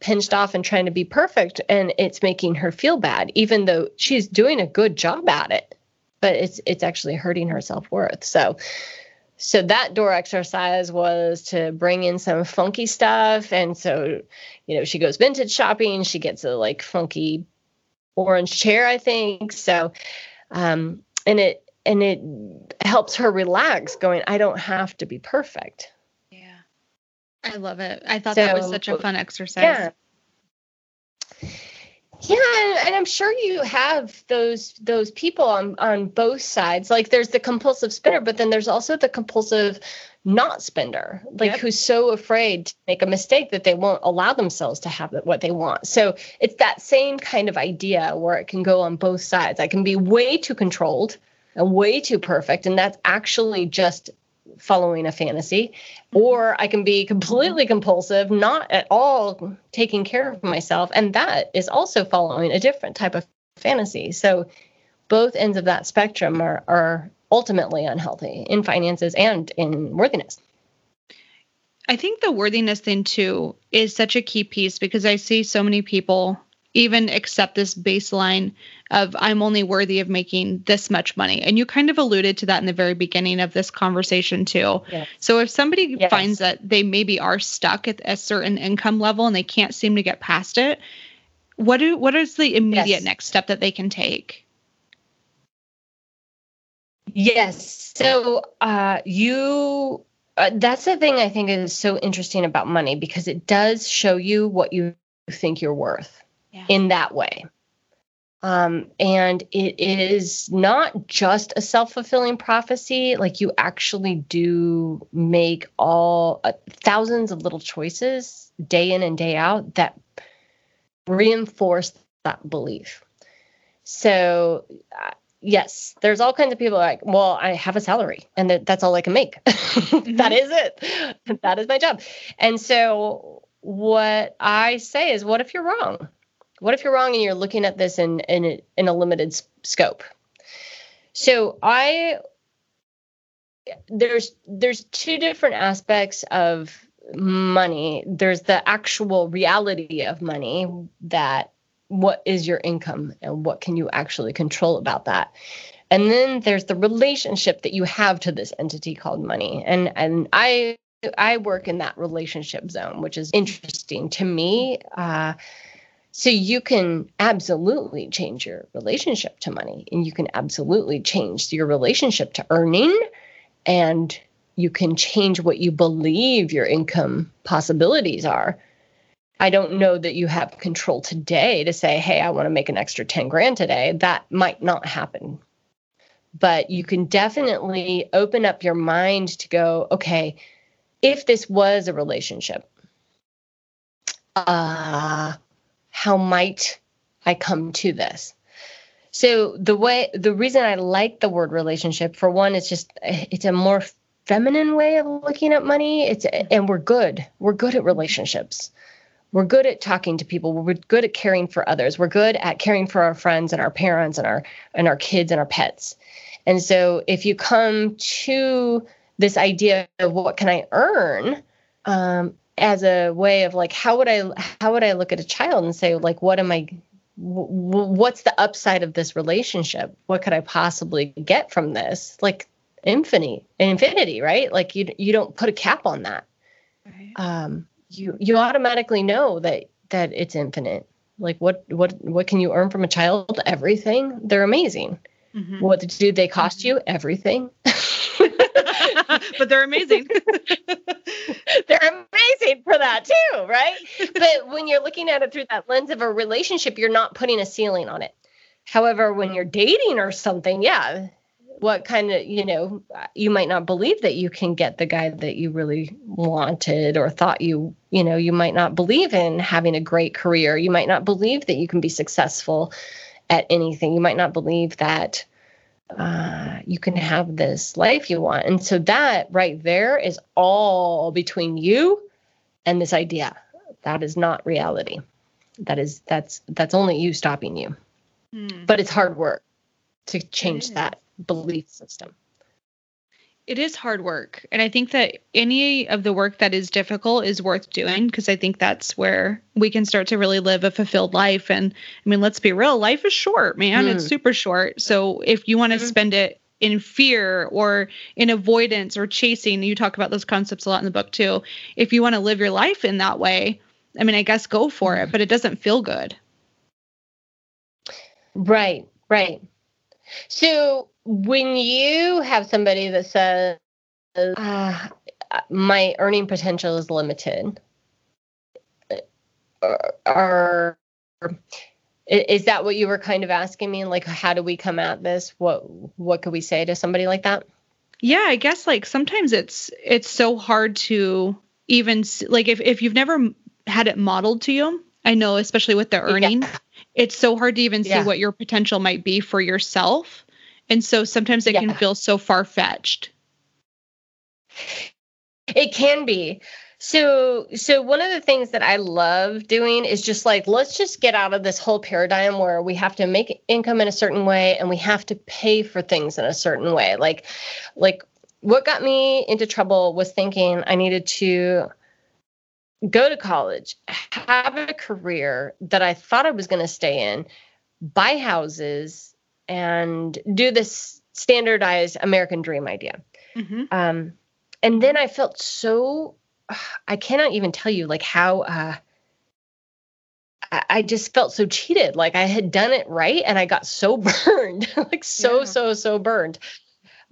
pinched off and trying to be perfect, and it's making her feel bad, even though she's doing a good job at it, but it's actually hurting her self-worth. So that door exercise was to bring in some funky stuff. And so, she goes vintage shopping, she gets a like funky orange chair, I think. So, and it helps her relax going, I don't have to be perfect. I love it. I thought that was such a fun exercise. Yeah, and I'm sure you have those people on both sides. Like, there's the compulsive spender, but then there's also the compulsive not spender, like who's so afraid to make a mistake that they won't allow themselves to have what they want. So it's that same kind of idea where it can go on both sides. I can be way too controlled and way too perfect, and that's actually just following a fantasy, or I can be completely compulsive, not at all taking care of myself, and that is also following a different type of fantasy. So both ends of that spectrum are ultimately unhealthy in finances and in worthiness. I think the worthiness thing too is such a key piece, because I see so many people even accept this baseline of I'm only worthy of making this much money. And you kind of alluded to that in the very beginning of this conversation too. Yes. So if somebody yes. finds that they maybe are stuck at a certain income level and they can't seem to get past it, what is the immediate yes. next step that they can take? Yes. So that's the thing I think is so interesting about money, because it does show you what you think you're worth yeah. in that way. And it is not just a self-fulfilling prophecy. Like, you actually do make all thousands of little choices day in and day out that reinforce that belief. So yes, there's all kinds of people like, well, I have a salary and that's all I can make. That is it. That is my job. And so what I say is, what if you're wrong? What if you're wrong and you're looking at this in a limited scope? So there's two different aspects of money. There's the actual reality of money, that what is your income and what can you actually control about that? And then there's the relationship that you have to this entity called money. And I work in that relationship zone, which is interesting to me. So you can absolutely change your relationship to money, and you can absolutely change your relationship to earning, and you can change what you believe your income possibilities are. I don't know that you have control today to say, hey, I want to make an extra 10 grand today. That might not happen. But you can definitely open up your mind to go, okay, if this was a relationship, how might I come to this? So the reason I like the word relationship, for one, it's a more feminine way of looking at money. And we're good. We're good at relationships. We're good at talking to people. We're good at caring for others. We're good at caring for our friends and our parents and our kids and our pets. And so if you come to this idea of what can I earn as a way of like, how would I look at a child and say, like, what's the upside of this relationship? What could I possibly get from this? Like infinity, right? Like you don't put a cap on that. Right. You automatically know that it's infinite. Like what can you earn from a child? Everything. They're amazing. Mm-hmm. What do they cost you? Everything. But they're amazing. They're amazing for that too, right? But when you're looking at it through that lens of a relationship, you're not putting a ceiling on it. However, when you're dating or something, yeah, what kind of, you might not believe that you can get the guy that you really wanted or thought you might not believe in having a great career. You might not believe that you can be successful at anything. You might not believe that you can have this life you want. And so that right there is all between you and this idea. That is not reality. That's only you stopping you. Mm. But it's hard work to change that belief system. It is hard work. And I think that any of the work that is difficult is worth doing, because I think that's where we can start to really live a fulfilled life. And I mean, let's be real, life is short, man. It's super short. So if you want to spend it in fear or in avoidance or chasing, you talk about those concepts a lot in the book too. If you want to live your life in that way, I mean, I guess go for it, but it doesn't feel good. Right, right. So when you have somebody that says, my earning potential is limited, is that what you were kind of asking me? Like, how do we come at this? What could we say to somebody like that? Yeah, I guess like sometimes it's so hard to even like if you've never had it modeled to you. I know, especially with the earning, it's so hard to even see what your potential might be for yourself. And so sometimes it can feel so far-fetched. It can be. So one of the things that I love doing is just like, let's just get out of this whole paradigm where we have to make income in a certain way and we have to pay for things in a certain way. Like what got me into trouble was thinking I needed to go to college, have a career that I thought I was going to stay in, buy houses, and do this standardized American dream idea. Mm-hmm. And then I felt so, I cannot even tell you like how, I just felt so cheated. Like I had done it right. And I got so burned, like so burned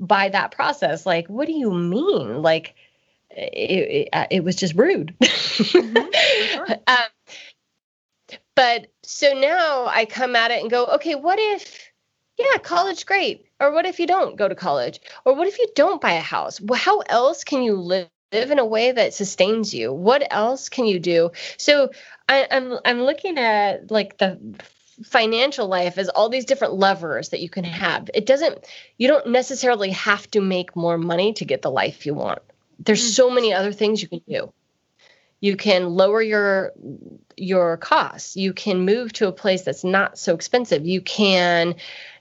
by that process. Like, what do you mean? Like it was just rude. Mm-hmm. Sure. But so now I come at it and go, okay, what if, college, great. Or what if you don't go to college? Or what if you don't buy a house? Well, how else can you live in a way that sustains you? What else can you do? So I'm looking at like the financial life as all these different levers that you can have. You don't necessarily have to make more money to get the life you want. There's so many other things you can do. You can lower your costs. You can move to a place that's not so expensive. You can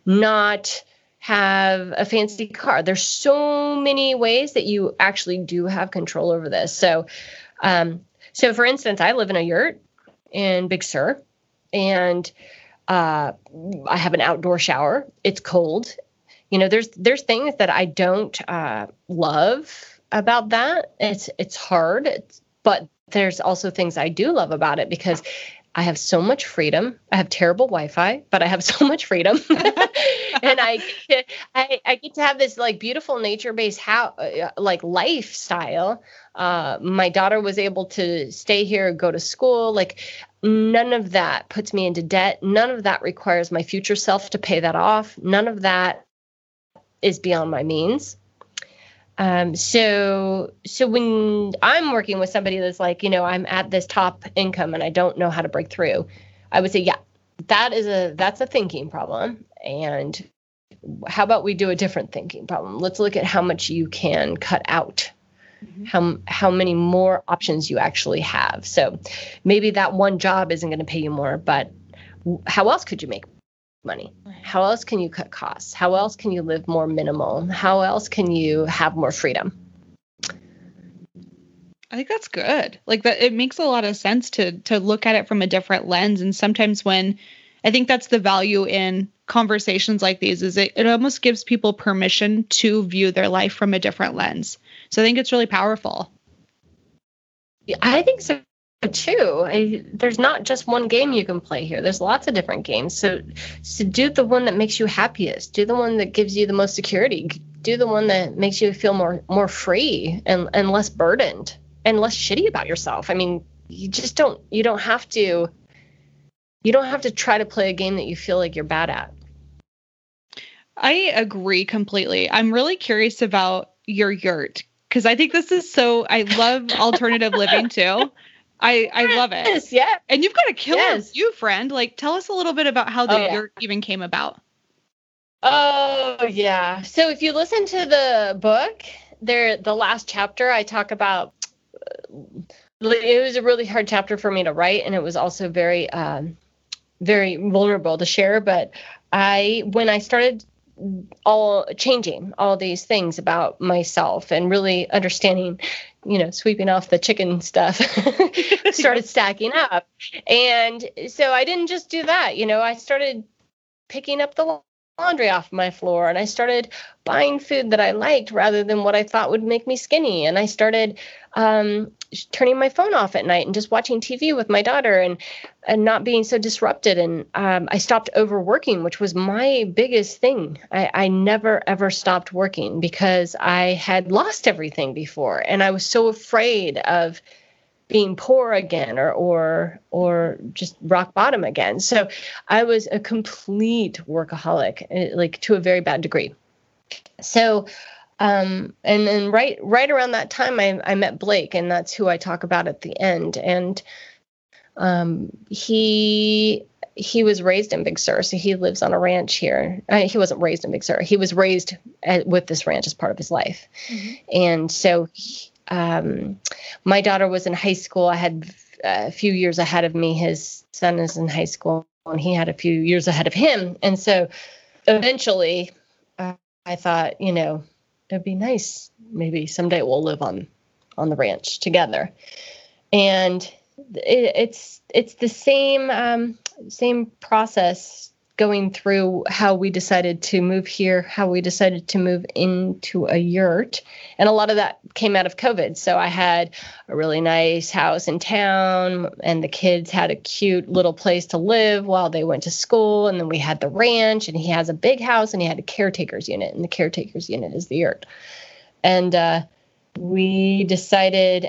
not have a fancy car. There's so many ways that you actually do have control over this. So, so for instance, I live in a yurt in Big Sur, and I have an outdoor shower. It's cold. You know, there's things that I don't love about that. It's hard, but there's also things I do love about it because I have so much freedom. I have terrible Wi-Fi, but I have so much freedom. And I get to have this like beautiful nature-based like lifestyle. My daughter was able to stay here, go to school. Like none of that puts me into debt. None of that requires my future self to pay that off. None of that is beyond my means. So when I'm working with somebody that's like, you know, I'm at this top income and I don't know how to break through, I would say, that's a thinking problem. And how about we do a different thinking problem? Let's look at how much you can cut out, mm-hmm. how many more options you actually have. So maybe that one job isn't going to pay you more, but how else could you make money? How else can you cut costs? How else can you live more minimal? How else can you have more freedom? I think that's good. Like that, it makes a lot of sense to look at it from a different lens. And sometimes when I think that's the value in conversations like these is it almost gives people permission to view their life from a different lens. So I think it's really powerful. I think so too. There's not just one game you can play here. There's lots of different games. So do the one that makes you happiest. Do the one that gives you the most security. Do the one that makes you feel more free and less burdened and less shitty about yourself. I mean, you don't have to try to play a game that you feel like you're bad at. I agree completely. I'm really curious about your yurt because I think this is I love alternative living too. I love it. Yes, yeah. And you've got a killer view, friend. Like, tell us a little bit about how the yurt even came about. Oh, yeah. So if you listen to the book, the last chapter I talk about, it was a really hard chapter for me to write. And it was also very, very vulnerable to share. But when I started changing all these things about myself and really understanding, you know, sweeping off the chicken stuff, started stacking up. And so I didn't just do that. You know, I started picking up the laundry off my floor and I started buying food that I liked rather than what I thought would make me skinny. And I started turning my phone off at night and just watching TV with my daughter and not being so disrupted. And I stopped overworking, which was my biggest thing. I never, ever stopped working because I had lost everything before. And I was so afraid of being poor again or just rock bottom again. So I was a complete workaholic, like to a very bad degree. So, and then right around that time, I met Blake, and that's who I talk about at the end. And he was raised in Big Sur, so he lives on a ranch here. He wasn't raised in Big Sur. He was raised with this ranch as part of his life. Mm-hmm. And so my daughter was in high school. I had a few years ahead of me. His son is in high school, and he had a few years ahead of him. And so eventually I thought, you know, it'd be nice. Maybe someday we'll live on the ranch together. And it's the same same process going through how we decided to move here, how we decided to move into a yurt. And a lot of that came out of COVID. So I had a really nice house in town, and the kids had a cute little place to live while they went to school. And then we had the ranch, and he has a big house, and he had a caretaker's unit, and the caretaker's unit is the yurt. And we decided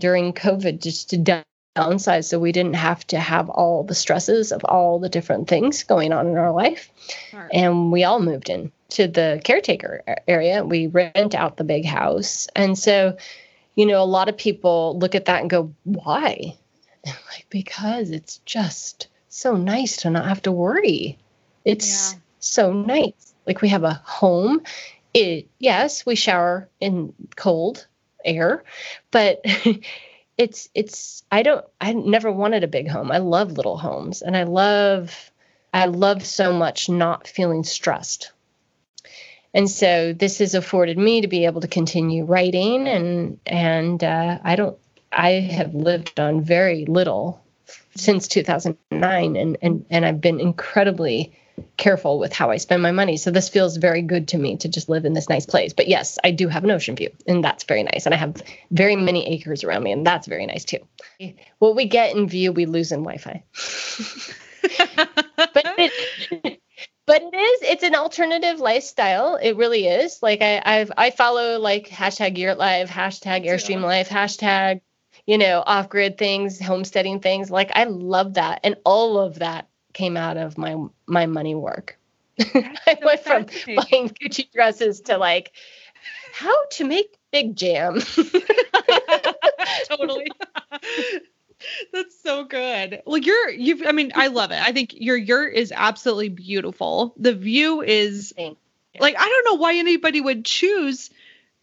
during COVID just to downsize, so we didn't have to have all the stresses of all the different things going on in our life. Right. And we all moved in to the caretaker area. We rent out the big house. And so, you know, a lot of people look at that and go, why? And I'm like, because it's just so nice to not have to worry. It's so nice. Like, we have a home. Yes, we shower in cold air, but I never wanted a big home. I love little homes, and I love so much not feeling stressed. And so this has afforded me to be able to continue writing, and I have lived on very little since 2009, and I've been incredibly careful with how I spend my money. So this feels very good to me to just live in this nice place. But yes, I do have an ocean view, and that's very nice. And I have very many acres around me, and that's very nice too. What we get in view, we lose in Wi-Fi. But it's an alternative lifestyle. It really is. Like, I follow like hashtag yurt life, hashtag airstream life, hashtag, you know, off-grid things, homesteading things. Like, I love that. And all of that came out of my money work. I went from buying Gucci dresses to like how to make big jam. Totally. That's so good. Well, I love it. I think your yurt is absolutely beautiful. The view is like, I don't know why anybody would choose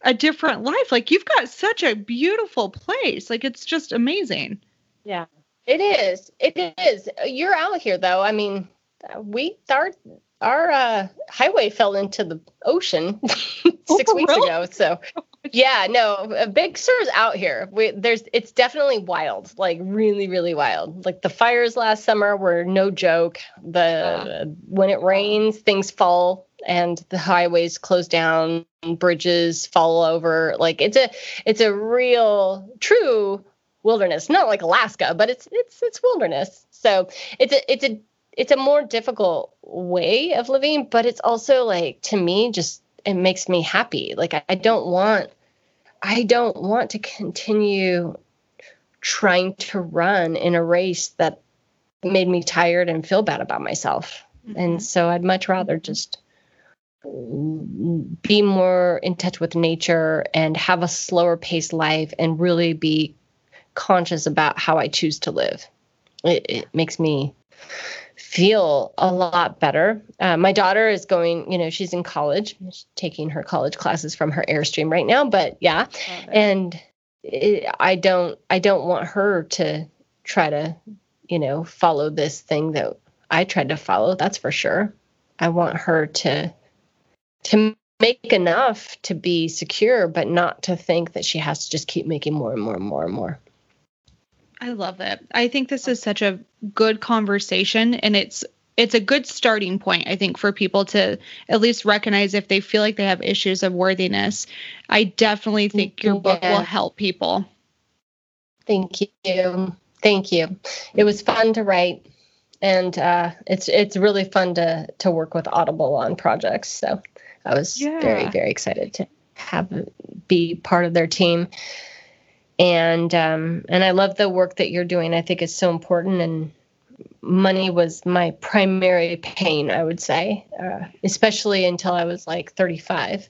a different life. Like, you've got such a beautiful place. Like, it's just amazing. Yeah. It is. You're out here though. I mean, our highway fell into the ocean 6 weeks ago. So yeah, no, Big Sur's out here. It's definitely wild, like really, really wild. Like, the fires last summer were no joke. When it rains, things fall, and the highways close down, bridges fall over. Like, it's a real true wilderness, not like Alaska, but it's wilderness. So it's a more difficult way of living, but it's also like, to me, just, it makes me happy. Like, I don't want to continue trying to run in a race that made me tired and feel bad about myself. Mm-hmm. And so I'd much rather just be more in touch with nature and have a slower paced life and really be conscious about how I choose to live. It makes me feel a lot better. My daughter is going, you know, she's in college, she's taking her college classes from her Airstream right now, but yeah. And I don't want her to try to, you know, follow this thing that I tried to follow. That's for sure. I want her to make enough to be secure, but not to think that she has to just keep making more and more and more and more. I love it. I think this is such a good conversation, and it's a good starting point, I think, for people to at least recognize if they feel like they have issues of worthiness. I definitely think your book will help people. Thank you. Thank you. It was fun to write, and it's really fun to work with Audible on projects. So I was very, very excited to be part of their team. And I love the work that you're doing. I think it's so important. And money was my primary pain, I would say, especially until I was like 35.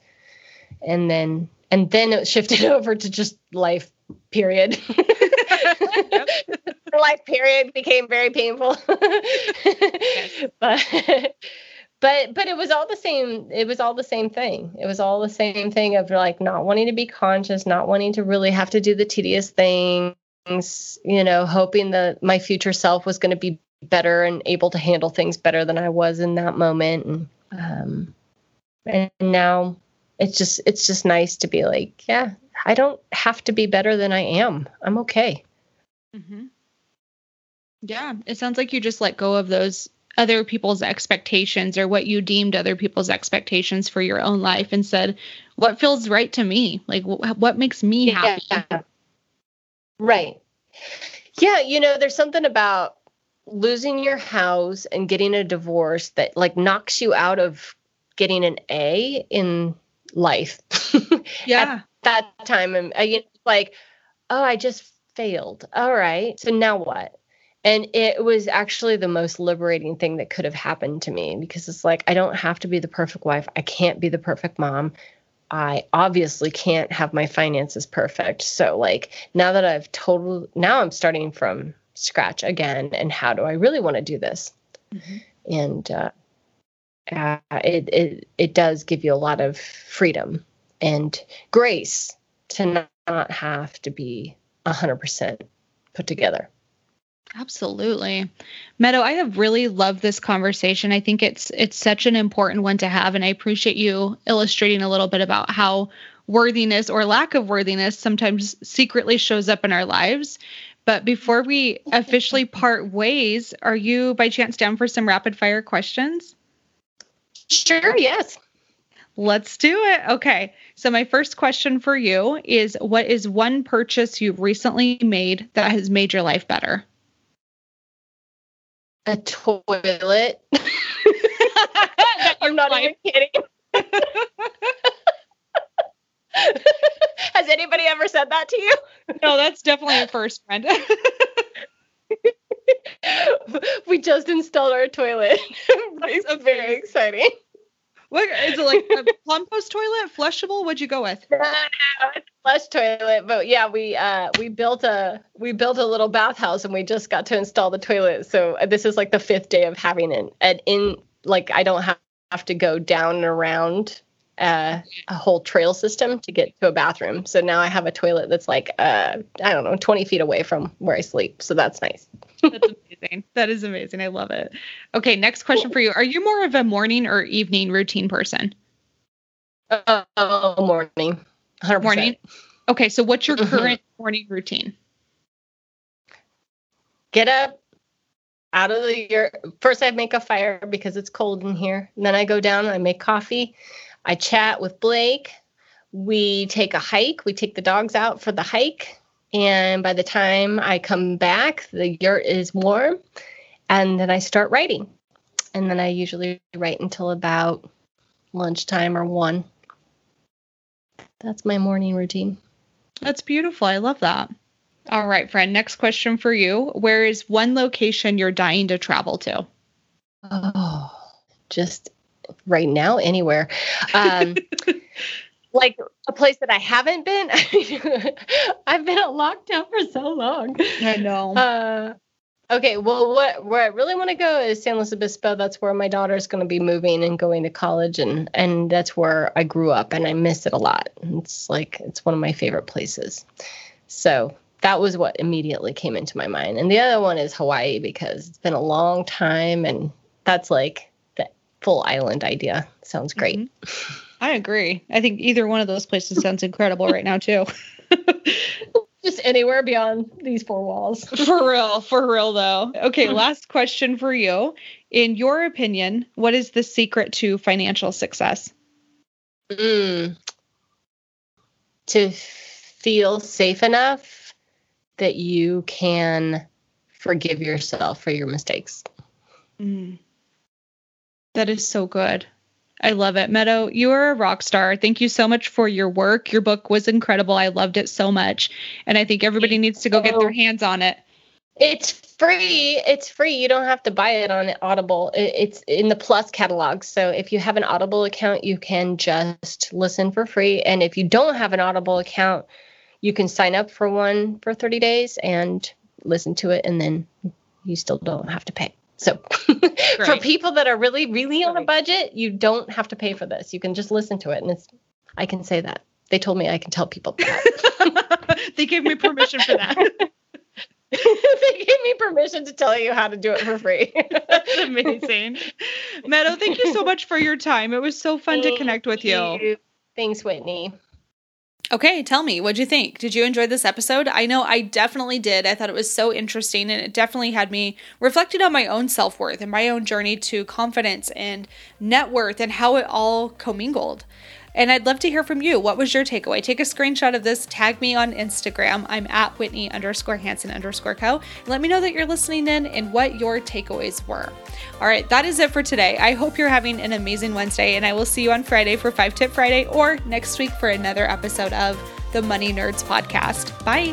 And then it shifted over to just life, period. Yep. Life, period, became very painful. Yes. But it was all the same. It was all the same thing. It was all the same thing of like not wanting to be conscious, not wanting to really have to do the tedious things, you know, hoping that my future self was going to be better and able to handle things better than I was in that moment. And now it's just nice to be like, yeah, I don't have to be better than I am. I'm okay. Mm-hmm. Yeah, it sounds like you just let go of those other people's expectations or what you deemed other people's expectations for your own life and said, what feels right to me? Like, what makes me happy? Yeah. Right. Yeah. You know, there's something about losing your house and getting a divorce that like knocks you out of getting an A in life. Yeah. At that time. And like, oh, I just failed. All right. So now what? And it was actually the most liberating thing that could have happened to me, because it's like, I don't have to be the perfect wife. I can't be the perfect mom. I obviously can't have my finances perfect. So like now that I've totally, now I'm starting from scratch again. And how do I really want to do this? Mm-hmm. And it does give you a lot of freedom and grace to not have to be 100% put together. Absolutely. Meadow, I have really loved this conversation. I think it's such an important one to have. And I appreciate you illustrating a little bit about how worthiness or lack of worthiness sometimes secretly shows up in our lives. But before we officially part ways, are you by chance down for some rapid fire questions? Sure. Yes. Let's do it. Okay. So my first question for you is, what is one purchase you've recently made that has made your life better? A toilet. I'm not even kidding. Has anybody ever said that to you? No, that's definitely a first, friend. We just installed our toilet. It's very exciting. What is it, like a compost toilet, flushable? What'd you go with? It's a flush toilet, but yeah, we built a little bathhouse, and we just got to install the toilet. So this is like the fifth day of having it, and in like I don't have to go down and around a whole trail system to get to a bathroom. So now I have a toilet that's like 20 feet away from where I sleep. So that's nice. That's amazing. That is amazing. I love it. Okay, next question for you. Are you more of a morning or evening routine person? Oh, morning. 100%. Morning? Okay, so what's your current morning routine? Get up. Out of the year. First, I make a fire because it's cold in here. And then I go down and I make coffee. I chat with Blake. We take a hike. We take the dogs out for the hike. And by the time I come back, the yurt is warm. And then I start writing. And then I usually write until about lunchtime or 1. That's my morning routine. That's beautiful. I love that. All right, friend. Next question for you. Where is one location you're dying to travel to? Oh, just right now, anywhere. Like a place that I haven't been. I've been locked down for so long. I know. Okay, well, where I really want to go is San Luis Obispo. That's where my daughter's going to be moving and going to college. And that's where I grew up, and I miss it a lot. It's one of my favorite places. So that was what immediately came into my mind. And the other one is Hawaii, because it's been a long time, and that's like the full island idea. Sounds great. Mm-hmm. I agree. I think either one of those places sounds incredible right now too. Just anywhere beyond these four walls. For real though. Okay, last question for you. In your opinion, what is the secret to financial success? To feel safe enough that you can forgive yourself for your mistakes. That is so good. I love it. Meadow, you are a rock star. Thank you so much for your work. Your book was incredible. I loved it so much. And I think everybody needs to go get their hands on it. It's free. It's free. You don't have to buy it on Audible. It's in the Plus catalog. So if you have an Audible account, you can just listen for free. And if you don't have an Audible account, you can sign up for one for 30 days and listen to it, and then you still don't have to pay. So for people that are really, really on a budget, you don't have to pay for this. You can just listen to it. And I can say that. They told me I can tell people that. They gave me permission for that. They gave me permission to tell you how to do it for free. That's amazing. Meadow, thank you so much for your time. It was so fun to connect with you. Thanks, Whitney. Okay, tell me, what'd you think? Did you enjoy this episode? I know I definitely did. I thought it was so interesting, and it definitely had me reflecting on my own self-worth and my own journey to confidence and net worth and how it all commingled. And I'd love to hear from you. What was your takeaway? Take a screenshot of this, tag me on Instagram. I'm at Whitney_Hansen_co. Let me know that you're listening in and what your takeaways were. All right, that is it for today. I hope you're having an amazing Wednesday, and I will see you on Friday for 5 Tip Friday or next week for another episode of the Money Nerds podcast. Bye.